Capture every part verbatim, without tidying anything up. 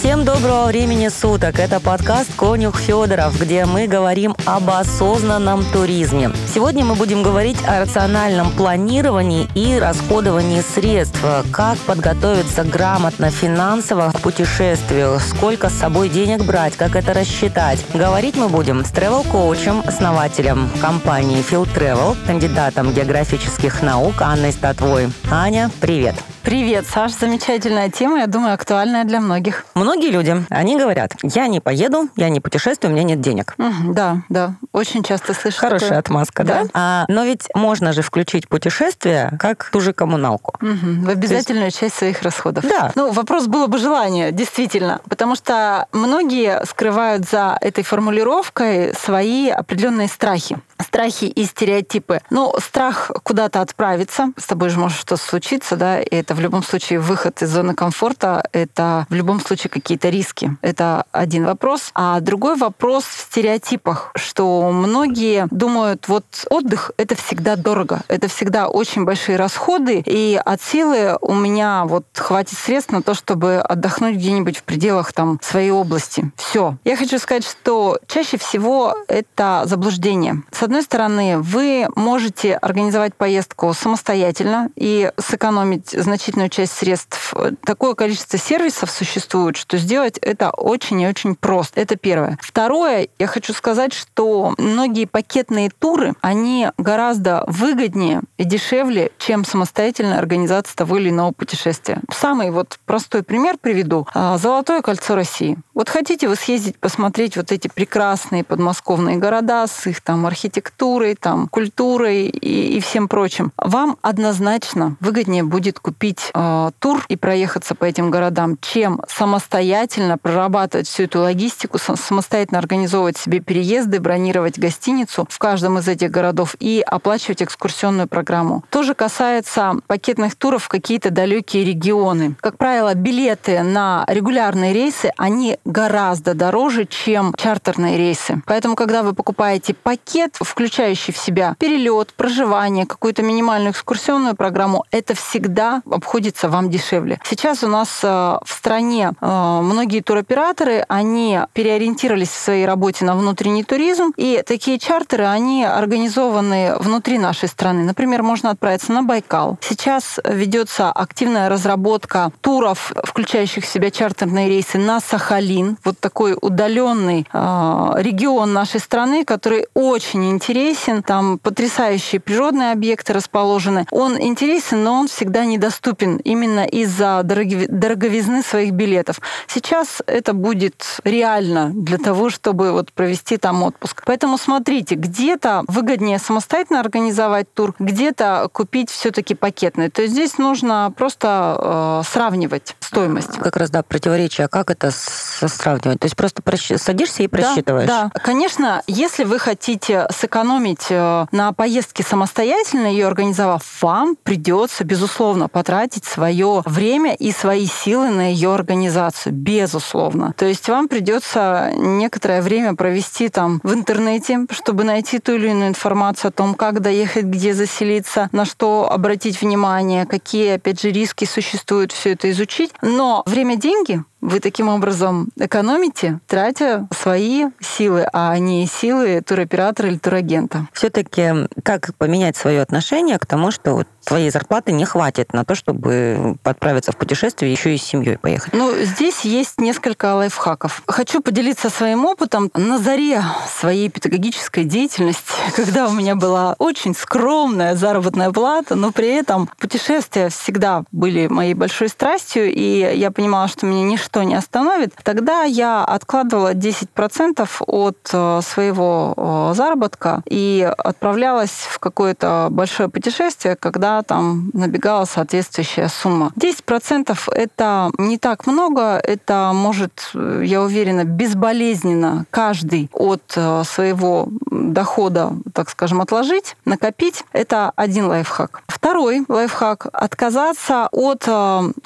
Всем доброго времени суток. Это подкаст «Конюх Фёдоров», где мы говорим об осознанном туризме. Сегодня мы будем говорить о рациональном планировании и расходовании средств, как подготовиться грамотно финансово к путешествию, сколько с собой денег брать, как это рассчитать. Говорить мы будем с тревел-коучем, основателем компании Field Travel, кандидатом географических наук Анной Статвой. Аня, привет! Привет, Саш. Замечательная тема, я думаю, актуальная для многих. Многие люди, они говорят, я не поеду, я не путешествую, у меня нет денег. Mm-hmm, да, да, очень часто слышу. Хорошая такое... отмазка, да? да? А, но ведь можно же включить путешествие как ту же коммуналку. Mm-hmm, в обязательную есть... часть своих расходов. Да. Ну, вопрос было бы желание, действительно. Потому что многие скрывают за этой формулировкой свои определенные страхи. Страхи и стереотипы. Ну, страх куда-то отправиться, с тобой же может что-то случиться, да, и это в любом случае выход из зоны комфорта, это в любом случае какие-то риски. Это один вопрос. А другой вопрос в стереотипах, что многие думают, вот отдых — это всегда дорого, это всегда очень большие расходы, и от силы у меня вот хватит средств на то, чтобы отдохнуть где-нибудь в пределах там своей области. Все. Я хочу сказать, что чаще всего это заблуждение. С одной стороны, вы можете организовать поездку самостоятельно и сэкономить значительную часть средств. Такое количество сервисов существует, что сделать это очень и очень просто. Это первое. Второе, я хочу сказать, что многие пакетные туры, они гораздо выгоднее и дешевле, чем самостоятельная организация того или иного путешествия. Самый вот простой пример приведу. Золотое кольцо России. Вот хотите вы съездить, посмотреть вот эти прекрасные подмосковные города с их там архитектурой, архитектурой, там, культурой и, и всем прочим, вам однозначно выгоднее будет купить э, тур и проехаться по этим городам, чем самостоятельно прорабатывать всю эту логистику, самостоятельно организовывать себе переезды, бронировать гостиницу в каждом из этих городов и оплачивать экскурсионную программу. То же касается пакетных туров в какие-то далекие регионы. Как правило, билеты на регулярные рейсы, они гораздо дороже, чем чартерные рейсы. Поэтому, когда вы покупаете пакет, включающий в себя перелет, проживание, какую-то минимальную экскурсионную программу, это всегда обходится вам дешевле. Сейчас у нас в стране многие туроператоры, они переориентировались в своей работе на внутренний туризм, и такие чартеры, они организованы внутри нашей страны. Например, можно отправиться на Байкал. Сейчас ведется активная разработка туров, включающих в себя чартерные рейсы на Сахалин, вот такой удаленный регион нашей страны, который очень интересен, там потрясающие природные объекты расположены. Он интересен, но он всегда недоступен именно из-за дороговизны своих билетов. Сейчас это будет реально для того, чтобы вот провести там отпуск. Поэтому смотрите, где-то выгоднее самостоятельно организовать тур, где-то купить все-таки пакетный. То есть здесь нужно просто э, сравнивать стоимость. Как раз, да, противоречие. Как это сравнивать? То есть просто просч... садишься и просчитываешь? Да, да. Конечно, если вы хотите сэкономить на поездке самостоятельно, ее организовав, вам придется, безусловно, потратить свое время и свои силы на ее организацию. Безусловно. То есть вам придется некоторое время провести там в интернете, чтобы найти ту или иную информацию о том, как доехать, где заселиться, на что обратить внимание, какие, опять же, риски существуют, все это изучить. Но время — деньги. Вы таким образом экономите, тратя свои силы, а не силы туроператора или турагента. Все-таки как поменять свое отношение к тому, что вот твоей зарплаты не хватит на то, чтобы отправиться в путешествие, еще и с семьей поехать? Ну, здесь есть несколько лайфхаков. Хочу поделиться своим опытом на заре своей педагогической деятельности, когда у меня была очень скромная заработная плата, но при этом путешествия всегда были моей большой страстью, и я понимала, что меня ничто что не остановит, тогда я откладывала десять процентов от своего заработка и отправлялась в какое-то большое путешествие, когда там набегала соответствующая сумма. десять процентов это не так много, это может, я уверена, безболезненно каждый от своего дохода, так скажем, отложить, накопить. Это один лайфхак. Второй лайфхак – отказаться от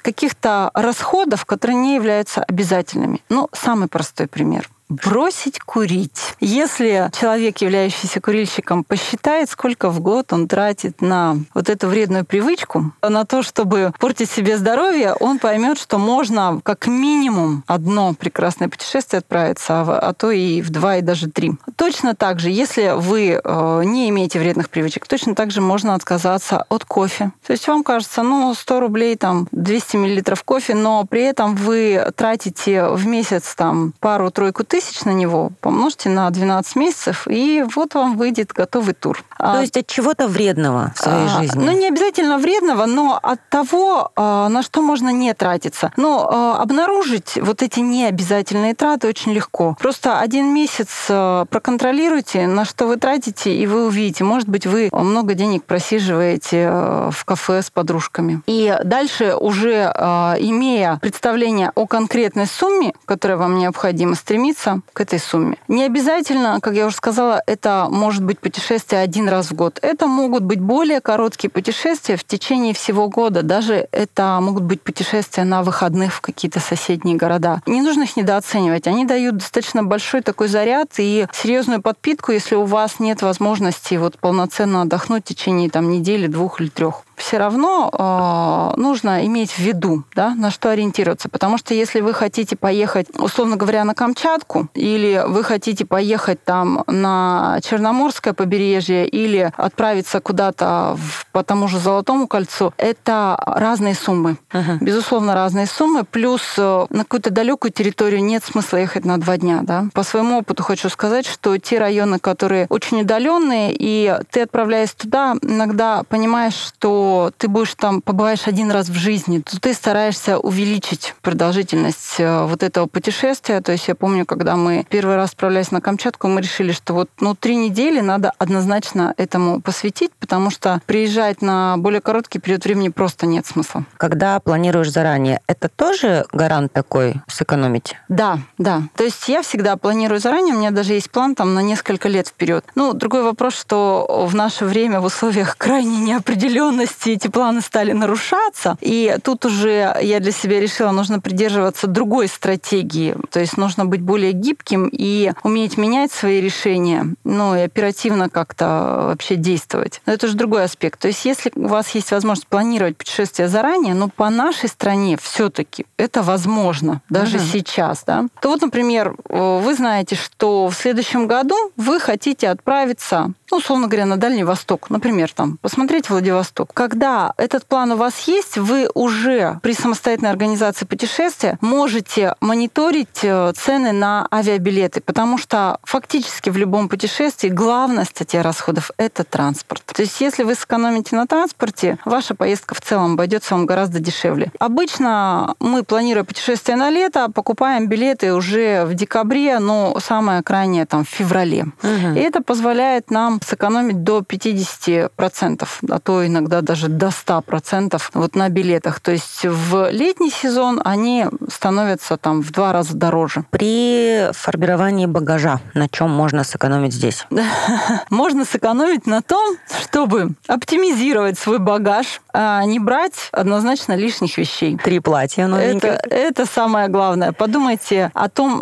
каких-то расходов, которые не являются обязательными. Ну, самый простой пример. Бросить курить. Если человек, являющийся курильщиком, посчитает, сколько в год он тратит на вот эту вредную привычку, на то, чтобы портить себе здоровье, он поймет, что можно как минимум одно прекрасное путешествие отправиться, а то и в два, и даже три. Точно так же, если вы не имеете вредных привычек, точно так же можно отказаться от кофе. То есть вам кажется, ну, сто рублей, там, двести миллилитров кофе, но при этом вы тратите в месяц там пару-тройку тысяч на него, помножьте на двенадцать месяцев, и вот вам выйдет готовый тур. То а, есть от чего-то вредного в своей а, жизни? Ну, не обязательно вредного, но от того, а, на что можно не тратиться. Но а, обнаружить вот эти необязательные траты очень легко. Просто один месяц проконтролируйте, на что вы тратите, и вы увидите. Может быть, вы много денег просиживаете в кафе с подружками. И дальше, уже а, имея представление о конкретной сумме, которая вам необходима, стремиться к этой сумме. Не обязательно, как я уже сказала, это может быть путешествие один раз в год. Это могут быть более короткие путешествия в течение всего года. Даже это могут быть путешествия на выходных в какие-то соседние города. Не нужно их недооценивать. Они дают достаточно большой такой заряд и серьезную подпитку, если у вас нет возможности вот полноценно отдохнуть в течение там, недели, двух или трех. Все равно э, нужно иметь в виду, да, на что ориентироваться. Потому что если вы хотите поехать, условно говоря, на Камчатку, или вы хотите поехать там на Черноморское побережье, или отправиться куда-то в, по тому же Золотому кольцу, это разные суммы. Uh-huh. Безусловно, разные суммы. Плюс э, на какую-то далекую территорию нет смысла ехать на два дня. Да? По своему опыту хочу сказать, что те районы, которые очень удаленные, и ты, отправляясь туда, иногда понимаешь, что ты будешь там, побываешь один раз в жизни, то ты стараешься увеличить продолжительность вот этого путешествия. То есть я помню, когда мы первый раз отправлялись на Камчатку, мы решили, что вот ну, три недели надо однозначно этому посвятить, потому что приезжать на более короткий период времени просто нет смысла. Когда планируешь заранее, это тоже гарант такой сэкономить? Да, да. То есть я всегда планирую заранее, у меня даже есть план там на несколько лет вперед. Ну, другой вопрос, что в наше время в условиях крайней неопределенности эти планы стали нарушаться. И тут уже я для себя решила, нужно придерживаться другой стратегии. То есть нужно быть более гибким и уметь менять свои решения, ну и оперативно как-то вообще действовать. Но это же другой аспект. То есть если у вас есть возможность планировать путешествие заранее, но по нашей стране все-таки это возможно, даже ага. сейчас, да, то вот, например, вы знаете, что в следующем году вы хотите отправиться, ну, условно говоря, на Дальний Восток, например, там, посмотреть Владивосток. Когда этот план у вас есть, вы уже при самостоятельной организации путешествия можете мониторить цены на авиабилеты, потому что фактически в любом путешествии главная статья расходов – это транспорт. То есть если вы сэкономите на транспорте, ваша поездка в целом обойдется вам гораздо дешевле. Обычно мы, планируя путешествие на лето, покупаем билеты уже в декабре, но самое крайнее там, в феврале. Угу. И это позволяет нам сэкономить до пятьдесят процентов, а то иногда даже даже до ста процентов вот на билетах. То есть в летний сезон они становятся там в два раза дороже. При формировании багажа на чем можно сэкономить здесь? Можно сэкономить на том, чтобы оптимизировать свой багаж, а не брать однозначно лишних вещей. Три платья новеньких. Это, это самое главное. Подумайте о том,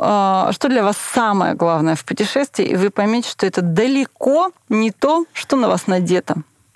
что для вас самое главное в путешествии, и вы поймете, что это далеко не то, что на вас надето.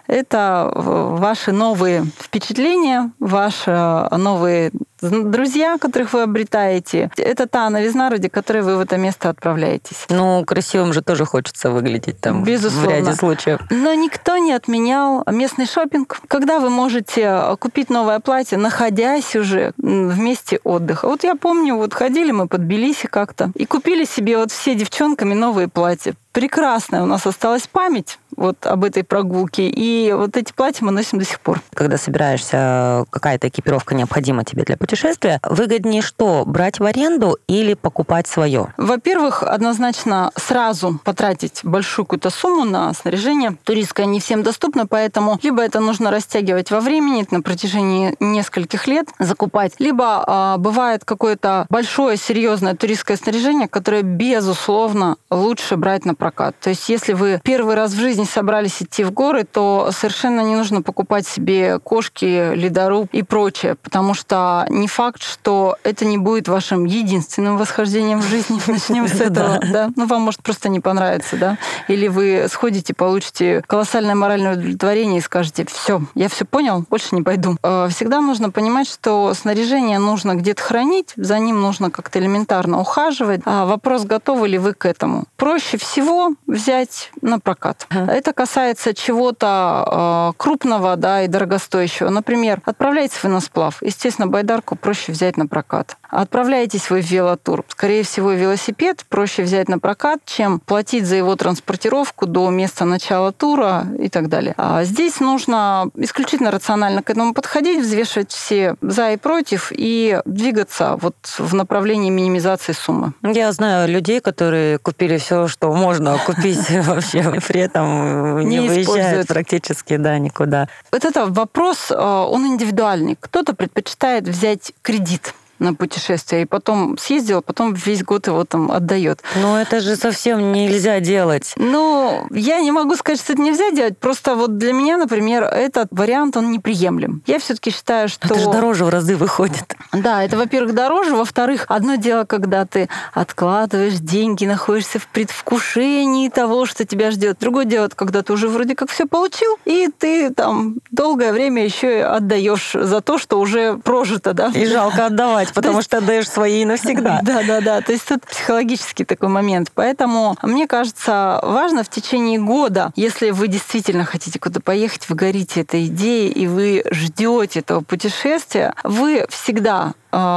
Это ваши новые впечатления, ваши новые друзья, которых вы обретаете. Это та новизна, ради которой вы в это место отправляетесь. Ну, красивым же тоже хочется выглядеть там. Безусловно. В ряде случаев. Но никто не отменял местный шопинг. Когда вы можете купить новое платье, находясь уже в месте отдыха. Вот я помню, вот ходили мы под Тбилиси как-то и купили себе вот все девчонками новые платья. Прекрасная у нас осталась память вот об этой прогулке. И вот эти платья мы носим до сих пор. Когда собираешься, какая-то экипировка необходима тебе для путешествия, выгоднее что? Брать в аренду или покупать свое? Во-первых, однозначно сразу потратить большую какую-то сумму на снаряжение. Туристское не всем доступно, поэтому либо это нужно растягивать во времени на протяжении нескольких лет, закупать, либо а, бывает какое-то большое, серьезное туристское снаряжение, которое, безусловно, лучше брать на прокат. То есть, если вы первый раз в жизни собрались идти в горы, то совершенно не нужно покупать себе кошки, ледоруб и прочее, потому что не факт, что это не будет вашим единственным восхождением в жизни. Начнем с этого. Да? Ну, вам может просто не понравиться, да? Или вы сходите, получите колоссальное моральное удовлетворение и скажете: все, я все понял, больше не пойду. Всегда нужно понимать, что снаряжение нужно где-то хранить, за ним нужно как-то элементарно ухаживать. А вопрос, готовы ли вы к этому. Проще всего взять на прокат. Uh-huh. Это касается чего-то крупного, да, и дорогостоящего. Например, отправляетесь вы на сплав, естественно, байдарку проще взять на прокат. Отправляетесь вы в велотур, скорее всего, велосипед проще взять на прокат, чем платить за его транспортировку до места начала тура и так далее. А здесь нужно исключительно рационально к этому подходить, взвешивать все за и против и двигаться вот в направлении минимизации суммы. Я знаю людей, которые купили все, что можно купить вообще, при этом не выезжают практически никуда. Вот это вопрос, он индивидуальный. Кто-то предпочитает взять кредит на путешествие, и потом съездил, потом весь год его там отдает. Но это же совсем нельзя делать. Ну, я не могу сказать, что это нельзя делать, просто вот для меня, например, этот вариант, он неприемлем. Я все-таки считаю, что... Это же дороже в разы выходит. Да, это, во-первых, дороже, во-вторых, одно дело, когда ты откладываешь деньги, находишься в предвкушении того, что тебя ждет. Другое дело, когда ты уже вроде как все получил, и ты там долгое время еще отдаешь за то, что уже прожито, да? И жалко отдавать, потому что отдаешь свои навсегда. Да-да-да, то есть тут психологический такой момент. Поэтому, мне кажется, важно в течение года, если вы действительно хотите куда-то поехать, вы горите этой идеей, и вы ждете этого путешествия, вы всегда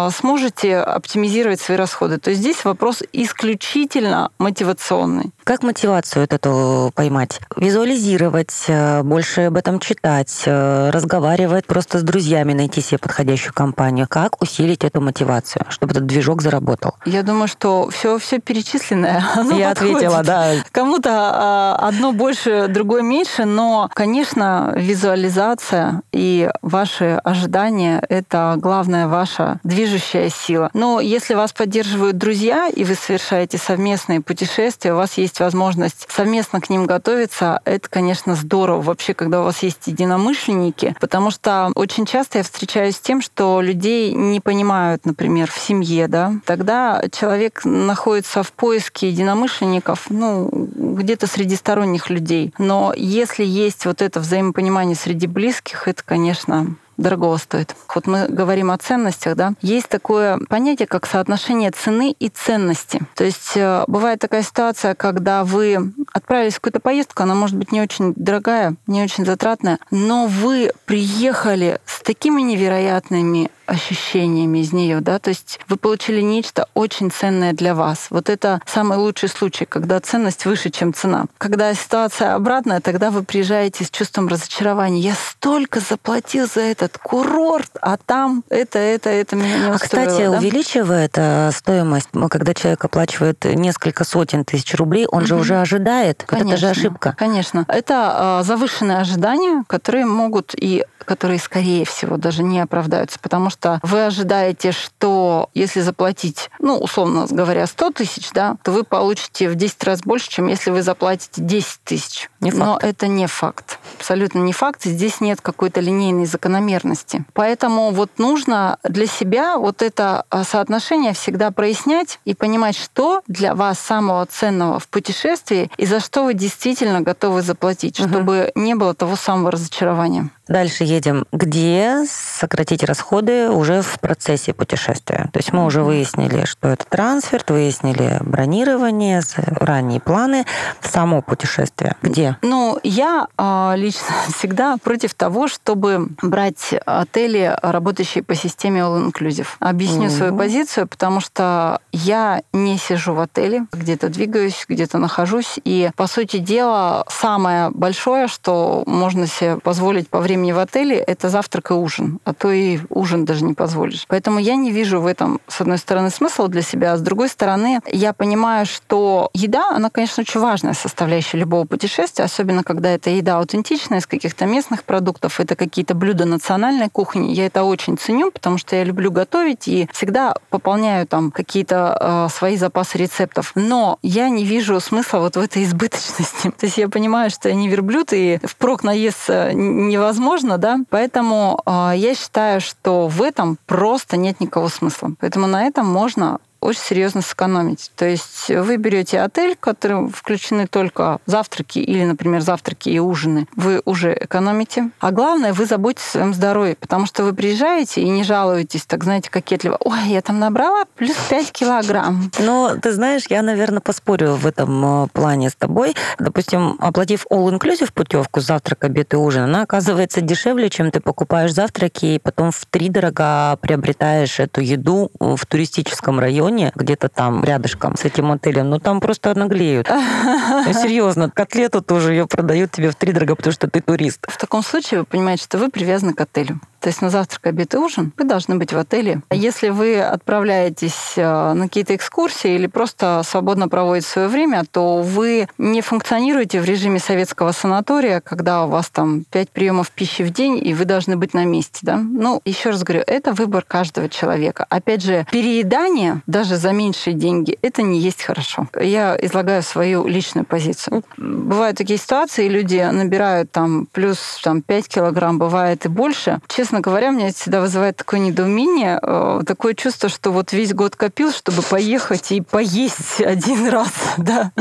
сможете оптимизировать свои расходы. То есть здесь вопрос исключительно мотивационный. Как мотивацию эту поймать? Визуализировать, больше об этом читать, разговаривать просто с друзьями, найти себе подходящую компанию. Как усилить эту мотивацию, чтобы этот движок заработал? Я думаю, что все, все перечисленное. Я подходит. Ответила, да. Кому-то одно больше, другое меньше, но, конечно, визуализация и ваши ожидания – это главная ваша движущая сила. Но если вас поддерживают друзья, и вы совершаете совместные путешествия, у вас есть возможность совместно к ним готовиться, это, конечно, здорово вообще, когда у вас есть единомышленники, потому что очень часто я встречаюсь с тем, что людей не понимают, например, в семье, да, тогда человек находится в поиске единомышленников, ну, где-то среди сторонних людей. Но если есть вот это взаимопонимание среди близких, это, конечно, дорого стоит. Вот мы говорим о ценностях, да. Есть такое понятие, как соотношение цены и ценности. То есть бывает такая ситуация, когда вы отправились в какую-то поездку, она может быть не очень дорогая, не очень затратная, но вы приехали с такими невероятными ощущениями из нее, да, то есть вы получили нечто очень ценное для вас. Вот это самый лучший случай, когда ценность выше, чем цена. Когда ситуация обратная, тогда вы приезжаете с чувством разочарования. Я столько заплатил за этот курорт, а там это, это, это меня не устроило. А, кстати, да? Увеличивает стоимость, когда человек оплачивает несколько сотен тысяч рублей, он же уже ожидает. Вот это же ошибка. Конечно. Это завышенные ожидания, которые могут и которые, скорее всего, даже не оправдаются, потому что вы ожидаете, что если заплатить, ну, условно говоря, сто тысяч, да, то вы получите в десять раз больше, чем если вы заплатите десять тысяч. Но это не факт. Абсолютно не факт. Здесь нет какой-то линейной закономерности. Поэтому вот нужно для себя вот это соотношение всегда прояснять и понимать, что для вас самого ценного в путешествии и за что вы действительно готовы заплатить, угу. чтобы не было того самого разочарования. Дальше едем. Где сократить расходы уже в процессе путешествия? То есть мы уже выяснили, что это трансферт, выяснили бронирование, ранние планы, само путешествие. Где? Ну, я лично всегда против того, чтобы брать отели, работающие по системе all-inclusive. Объясню mm-hmm. свою позицию, потому что я не сижу в отеле, где-то двигаюсь, где-то нахожусь, и, по сути дела, самое большое, что можно себе позволить по времени в отеле, это завтрак и ужин, а то и ужин даже не позволишь. Поэтому я не вижу в этом, с одной стороны, смысла для себя, а с другой стороны, я понимаю, что еда, она, конечно, очень важная составляющая любого путешествия, особенно когда это еда аутентичная, аутентично, из каких-то местных продуктов. Это какие-то блюда национальной кухни. Я это очень ценю, потому что я люблю готовить и всегда пополняю там какие-то э, свои запасы рецептов. Но я не вижу смысла вот в этой избыточности. То есть я понимаю, что я не верблюд, и впрок наесться невозможно, да. Поэтому э, я считаю, что в этом просто нет никакого смысла. Поэтому на этом можно очень серьезно сэкономить. То есть вы берете отель, в котором включены только завтраки или, например, завтраки и ужины. Вы уже экономите. А главное, вы заботитесь о своем здоровье, потому что вы приезжаете и не жалуетесь, так, знаете, кокетливо. Ой, я там набрала плюс пять килограмм. Но, ты знаешь, я, наверное, поспорю в этом плане с тобой. Допустим, оплатив all-inclusive путевку завтрак, обед и ужин, она оказывается дешевле, чем ты покупаешь завтраки и потом втридорога приобретаешь эту еду в туристическом районе, где-то там рядышком с этим отелем, но там просто наглеют. Серьезно, котлету тоже ее продают тебе втридорога, потому что ты турист. В таком случае вы понимаете, что вы привязаны к отелю. То есть на завтрак, обед и ужин вы должны быть в отеле. Если вы отправляетесь на какие-то экскурсии или просто свободно проводите свое время, то вы не функционируете в режиме советского санатория, когда у вас там пять приемов пищи в день, и вы должны быть на месте. Да? Ну, еще раз говорю, это выбор каждого человека. Опять же, переедание даже за меньшие деньги, это не есть хорошо. Я излагаю свою личную позицию. Бывают такие ситуации, люди набирают там плюс там, пять килограмм, бывает и больше. Честно Честно говоря, меня всегда вызывает такое недоумение, такое чувство, что вот весь год копил, чтобы поехать и поесть один раз. Да.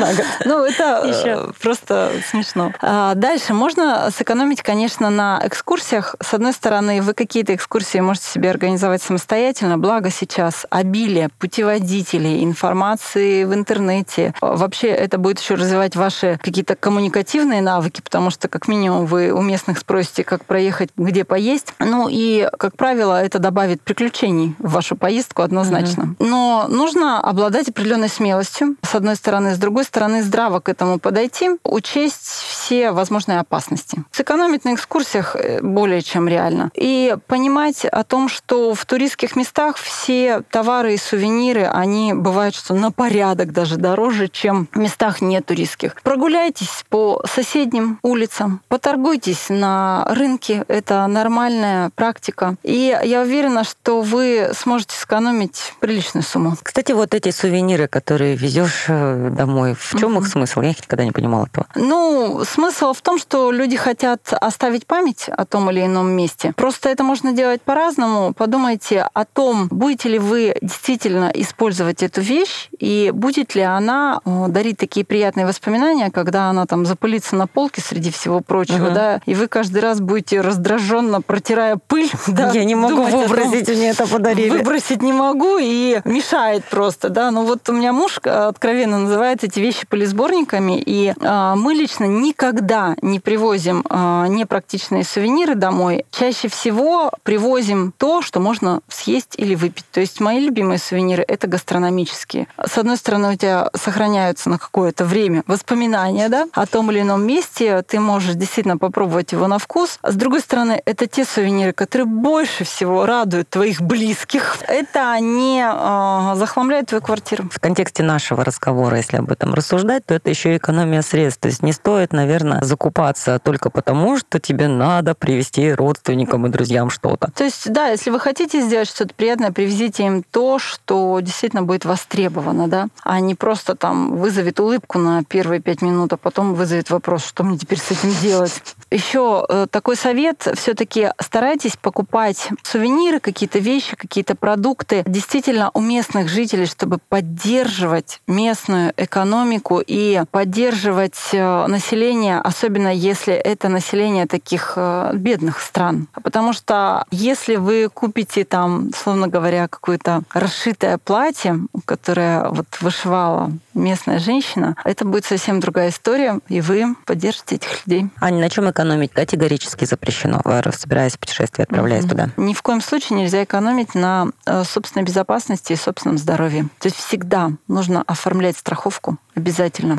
Ну, это Еще. просто смешно. Дальше можно сэкономить, конечно, на экскурсиях. С одной стороны, вы какие-то экскурсии можете себе организовать самостоятельно, благо сейчас обилие путеводителей, информации в интернете. Вообще это будет еще развивать ваши какие-то коммуникативные навыки, потому что как минимум вы у местных спросите, как проехать, где поесть. Ну и, как правило, это добавит приключений в вашу поездку однозначно. Mm-hmm. Но нужно обладать определенной смелостью, с одной стороны, с другой стороны, здраво к этому подойти, учесть все возможные опасности. Сэкономить на экскурсиях более чем реально. И понимать о том, что в туристских местах все товары и сувениры, они бывают, что на порядок даже дороже, чем в местах нетуристских. Прогуляйтесь по соседним улицам, поторгуйтесь на рынке, это нормально, практика. И я уверена, что вы сможете сэкономить приличную сумму. Кстати, вот эти сувениры, которые везешь домой, в чем mm-hmm. их смысл? Я их никогда не понимала этого. Ну, смысл в том, что люди хотят оставить память о том или ином месте. Просто это можно делать по-разному. Подумайте о том, будете ли вы действительно использовать эту вещь, и будет ли она дарить такие приятные воспоминания, когда она там запылится на полке среди всего прочего, mm-hmm. да, и вы каждый раз будете раздраженно протирать пыль. Да, я не могу выбросить, мне это подарили. Выбросить не могу и мешает просто. Да. Но вот у меня муж откровенно называет эти вещи пылесборниками, и э, мы лично никогда не привозим э, непрактичные сувениры домой. Чаще всего привозим то, что можно съесть или выпить. То есть мои любимые сувениры — это гастрономические. С одной стороны, у тебя сохраняются на какое-то время воспоминания, да, о том или ином месте. Ты можешь действительно попробовать его на вкус. С другой стороны, это те сувениры, которые больше всего радуют твоих близких. Это не э, захламляет твою квартиру. В контексте нашего разговора, если об этом рассуждать, то это еще экономия средств. То есть не стоит, наверное, закупаться только потому, что тебе надо привезти родственникам и друзьям что-то. То есть, да, если вы хотите сделать что-то приятное, привезите им то, что действительно будет востребовано, да, а не просто там вызовет улыбку на первые пять минут, а потом вызовет вопрос, что мне теперь с этим делать. Еще э, такой совет, все-таки старайтесь покупать сувениры, какие-то вещи, какие-то продукты действительно у местных жителей, чтобы поддерживать местную экономику и поддерживать население, особенно если это население таких бедных стран. Потому что если вы купите там, словно говоря, какое-то расшитое платье, которое вот вышивала местная женщина, это будет совсем другая история, и вы поддержите этих людей. Аня, на чем экономить категорически запрещено? Собираясь путешествие, отправляясь mm-hmm. туда. Ни в коем случае нельзя экономить на собственной безопасности и собственном здоровье. То есть всегда нужно оформлять страховку обязательно.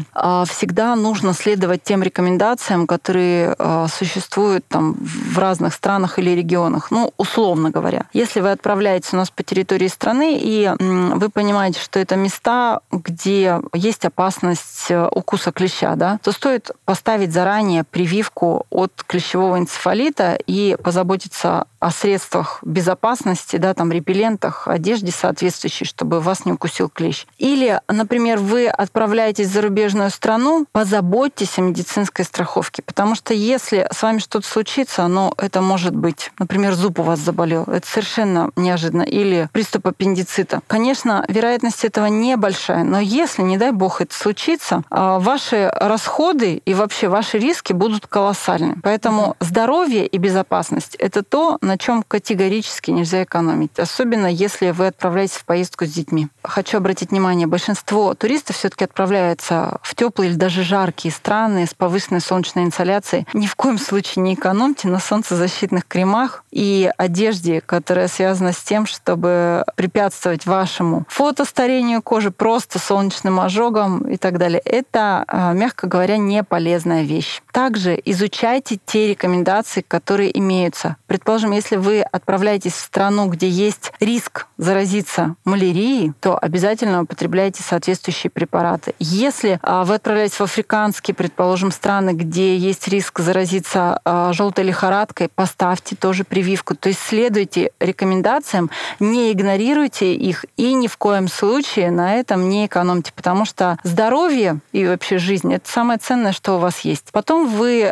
Всегда нужно следовать тем рекомендациям, которые существуют там в разных странах или регионах. Ну, условно говоря. Если вы отправляетесь у нас по территории страны, и вы понимаете, что это места, где есть опасность укуса клеща, да, то стоит поставить заранее прививку от клещевого энцефалита и позаботиться о средствах безопасности, да, там, репеллентах, одежде соответствующей, чтобы вас не укусил клещ. Или, например, вы отправляетесь в зарубежную страну, позаботьтесь о медицинской страховке, потому что если с вами что-то случится, ну, это может быть, например, зуб у вас заболел, это совершенно неожиданно, или приступ аппендицита. Конечно, вероятность этого небольшая, но если, не дай бог, это случится, ваши расходы и вообще ваши риски будут колоссальны. Поэтому здоровье и безопасность — это то, на чем категорически нельзя экономить, особенно если вы отправляетесь в поездку с детьми. Хочу обратить внимание, большинство туристов все-таки отправляются в теплые или даже жаркие страны с повышенной солнечной инсоляцией. Ни в коем случае не экономьте на солнцезащитных кремах и одежде, которая связана с тем, чтобы препятствовать вашему фотостарению кожи, просто солнечным ожогам и так далее. Это, мягко говоря, не полезная вещь. Также изучайте те рекомендации, которые имеются. Предположим, если вы отправляетесь в страну, где есть риск заразиться малярией, то обязательно употребляйте соответствующие препараты. Если вы отправляетесь в африканские, предположим, страны, где есть риск заразиться желтой лихорадкой, поставьте тоже прививку. То есть следуйте рекомендациям, не игнорируйте их и ни в коем случае на этом не экономьте, потому что здоровье и вообще жизнь — это самое ценное, что у вас есть. Потом вы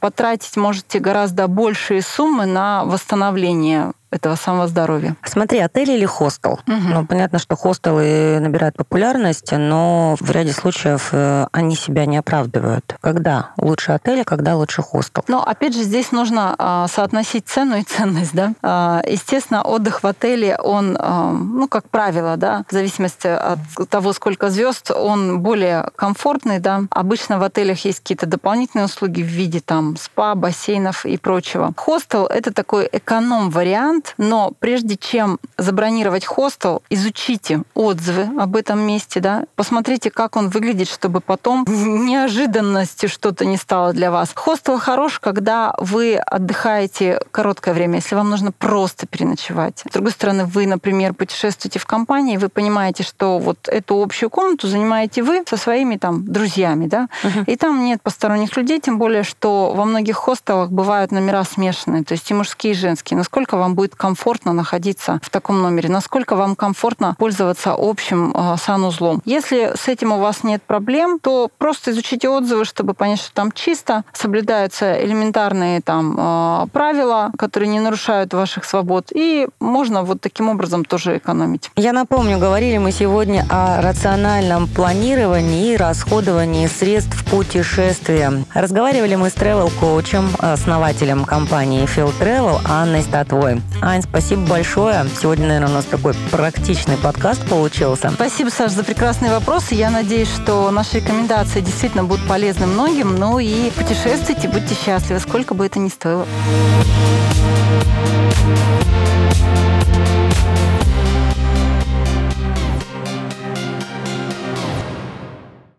потратить можете гораздо большие суммы на восстановление этого самого здоровья. Смотри, отель или хостел? Угу. Ну, понятно, что хостелы набирают популярность, но в ряде случаев они себя не оправдывают. Когда лучше отель, а когда лучше хостел? Но, опять же, здесь нужно соотносить цену и ценность, да. Естественно, отдых в отеле, он, ну, как правило, да, в зависимости от того, сколько звезд, он более комфортный, да. Обычно в отелях есть какие-то дополнительные услуги в виде, там, спа, бассейнов и прочего. Хостел — это такой эконом-вариант, но прежде чем забронировать хостел, изучите отзывы об этом месте, да, посмотрите, как он выглядит, чтобы потом неожиданностью что-то не стало для вас. Хостел хорош, когда вы отдыхаете короткое время, если вам нужно просто переночевать. С другой стороны, вы, например, путешествуете в компании, вы понимаете, что вот эту общую комнату занимаете вы со своими там друзьями, да, угу. И там нет посторонних людей, тем более, что во многих хостелах бывают номера смешанные, то есть и мужские, и женские. Насколько вам будет комфортно находиться в таком номере, насколько вам комфортно пользоваться общим э, санузлом. Если с этим у вас нет проблем, то просто изучите отзывы, чтобы понять, что там чисто, соблюдаются элементарные там э, правила, которые не нарушают ваших свобод, и можно вот таким образом тоже экономить. Я напомню, говорили мы сегодня о рациональном планировании и расходовании средств путешествия. Разговаривали мы с travel-коучем, основателем компании Feel Travel Анной Статвой. Ань, спасибо большое. Сегодня, наверное, у нас такой практичный подкаст получился. Спасибо, Саш, за прекрасные вопросы. Я надеюсь, что наши рекомендации действительно будут полезны многим. Ну и путешествуйте, будьте счастливы, сколько бы это ни стоило.